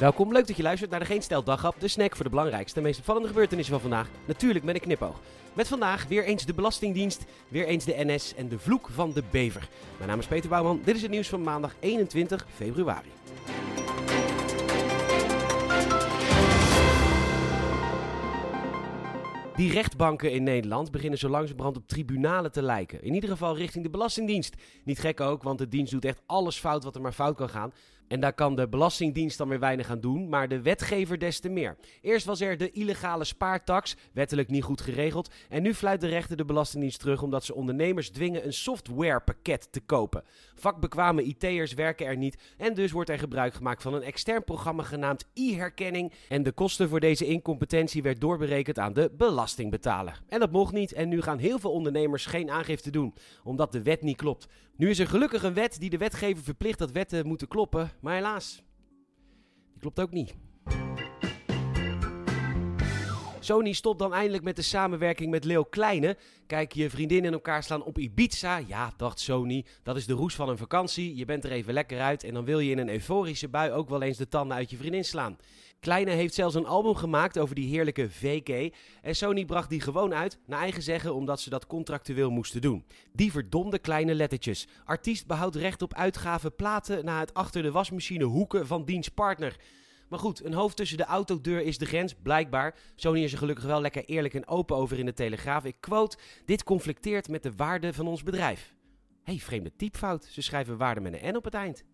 Welkom, leuk dat je luistert naar de Geenstijl Daghap, de snack voor de belangrijkste en meest opvallende gebeurtenissen van vandaag. Natuurlijk met een knipoog. Met vandaag weer eens de Belastingdienst, weer eens de NS en de vloek van de bever. Mijn naam is Peter Bouwman, dit is het nieuws van maandag 21 februari. Die rechtbanken in Nederland beginnen zo langzamerhand op tribunalen te lijken. In ieder geval richting de Belastingdienst. Niet gek ook, want de dienst doet echt alles fout wat er maar fout kan gaan. En daar kan de Belastingdienst dan weer weinig aan doen, maar de wetgever des te meer. Eerst was er de illegale spaartax, wettelijk niet goed geregeld. En nu fluit de rechter de Belastingdienst terug omdat ze ondernemers dwingen een softwarepakket te kopen. Vakbekwame IT'ers werken er niet en dus wordt er gebruik gemaakt van een extern programma genaamd e-herkenning. En de kosten voor deze incompetentie werd doorberekend aan de belastingbetaler. En dat mocht niet en nu gaan heel veel ondernemers geen aangifte doen, omdat de wet niet klopt. Nu is er gelukkig een wet die de wetgever verplicht dat wetten moeten kloppen, maar helaas, die klopt ook niet. Sony stopt dan eindelijk met de samenwerking met Leo Kleine. Kijk je vriendin in elkaar slaan op Ibiza. Ja, dacht Sony, dat is de roes van een vakantie. Je bent er even lekker uit en dan wil je in een euforische bui ook wel eens de tanden uit je vriendin slaan. Kleine heeft zelfs een album gemaakt over die heerlijke VK. En Sony bracht die gewoon uit, naar eigen zeggen, omdat ze dat contractueel moesten doen. Die verdomde kleine lettertjes. Artiest behoudt recht op uitgave platen na het achter de wasmachine hoeken van diens partner. Maar goed, een hoofd tussen de autodeur is de grens, blijkbaar. Sony is er gelukkig wel lekker eerlijk en open over in de Telegraaf. Ik quote, dit conflicteert met de waarde van ons bedrijf. Hé, vreemde typfout. Ze schrijven waarde met een N op het eind.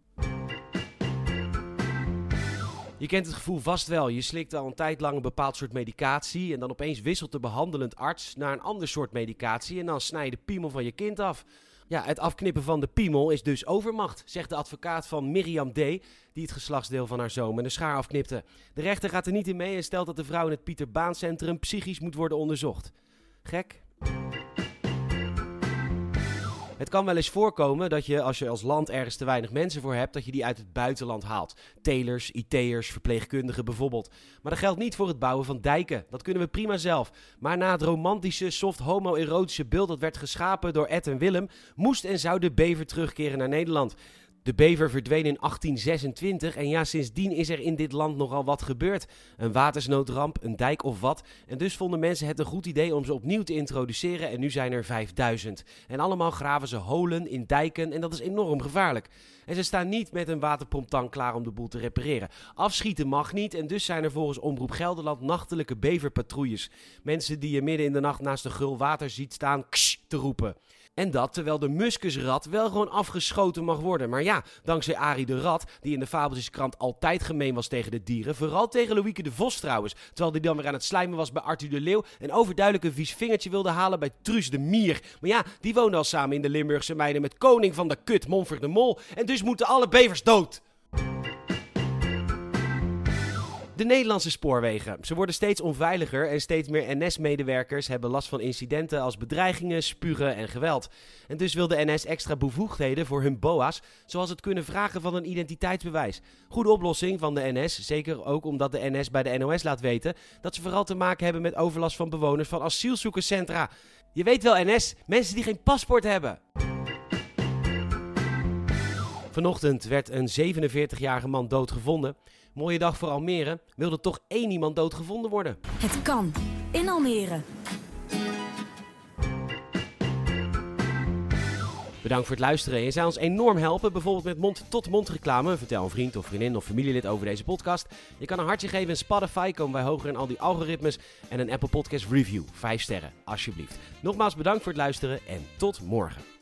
Je kent het gevoel vast wel. Je slikt al een tijd lang een bepaald soort medicatie en dan opeens wisselt de behandelend arts naar een ander soort medicatie en dan snij je de piemel van je kind af. Ja, het afknippen van de piemel is dus overmacht, zegt de advocaat van Miriam D., die het geslachtsdeel van haar zoon met een schaar afknipte. De rechter gaat er niet in mee en stelt dat de vrouw in het Pieter Baancentrum psychisch moet worden onderzocht. Gek. Het kan wel eens voorkomen dat je, als je als land ergens te weinig mensen voor hebt, dat je die uit het buitenland haalt. Telers, IT'ers, verpleegkundigen bijvoorbeeld. Maar dat geldt niet voor het bouwen van dijken. Dat kunnen we prima zelf. Maar na het romantische, soft homoerotische beeld dat werd geschapen door Ed en Willem, moest en zou de bever terugkeren naar Nederland. De bever verdween in 1826 en ja, sindsdien is er in dit land nogal wat gebeurd. Een watersnoodramp, een dijk of wat. En dus vonden mensen het een goed idee om ze opnieuw te introduceren en nu zijn er 5000. En allemaal graven ze holen in dijken en dat is enorm gevaarlijk. En ze staan niet met een waterpomptang klaar om de boel te repareren. Afschieten mag niet en dus zijn er volgens Omroep Gelderland nachtelijke beverpatrouilles. Mensen die je midden in de nacht naast een gul water ziet staan ksh, te roepen. En dat terwijl de muskusrat wel gewoon afgeschoten mag worden. Maar ja, dankzij Arie de Rat, die in de Fabeltjeskrant altijd gemeen was tegen de dieren. Vooral tegen Loïke de Vos trouwens. Terwijl die dan weer aan het slijmen was bij Arthur de Leeuw. En overduidelijk een vies vingertje wilde halen bij Trus de Mier. Maar ja, die woonde al samen in de Limburgse meiden met koning van de kut Monfer de Mol. En dus moeten alle bevers dood. De Nederlandse spoorwegen. Ze worden steeds onveiliger en steeds meer NS-medewerkers hebben last van incidenten als bedreigingen, spugen en geweld. En dus wil de NS extra bevoegdheden voor hun BOA's, zoals het kunnen vragen van een identiteitsbewijs. Goede oplossing van de NS, zeker ook omdat de NS bij de NOS laat weten dat ze vooral te maken hebben met overlast van bewoners van asielzoekerscentra. Je weet wel NS, mensen die geen paspoort hebben. Vanochtend werd een 47-jarige man doodgevonden. Mooie dag voor Almere. Wilde toch één iemand doodgevonden worden? Het kan. In Almere. Bedankt voor het luisteren. Je zou ons enorm helpen, bijvoorbeeld met mond-tot-mond reclame. Vertel een vriend of vriendin of familielid over deze podcast. Je kan een hartje geven in Spotify, komen wij hoger in al die algoritmes. En een Apple Podcast review. 5 sterren, alsjeblieft. Nogmaals bedankt voor het luisteren en tot morgen.